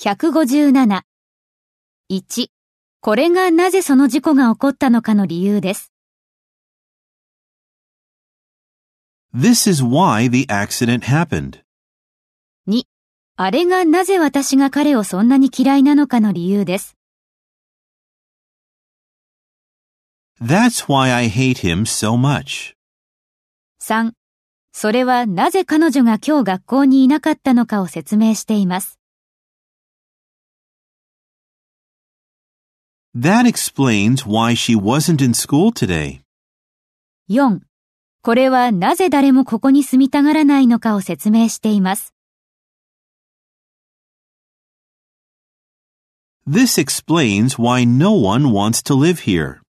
157.1. これがなぜその事故が起こったのかの理由です。This is why the accident happened. 2. あれがなぜ私が彼をそんなに嫌いなのかの理由です。That's why I hate him so much. 3. それはなぜ彼女が今日学校にいなかったのかを説明しています。That explains why she wasn't in school today. 4. これはなぜ誰もここに住みたがらないのかを説明しています。This explains why no one wants to live here.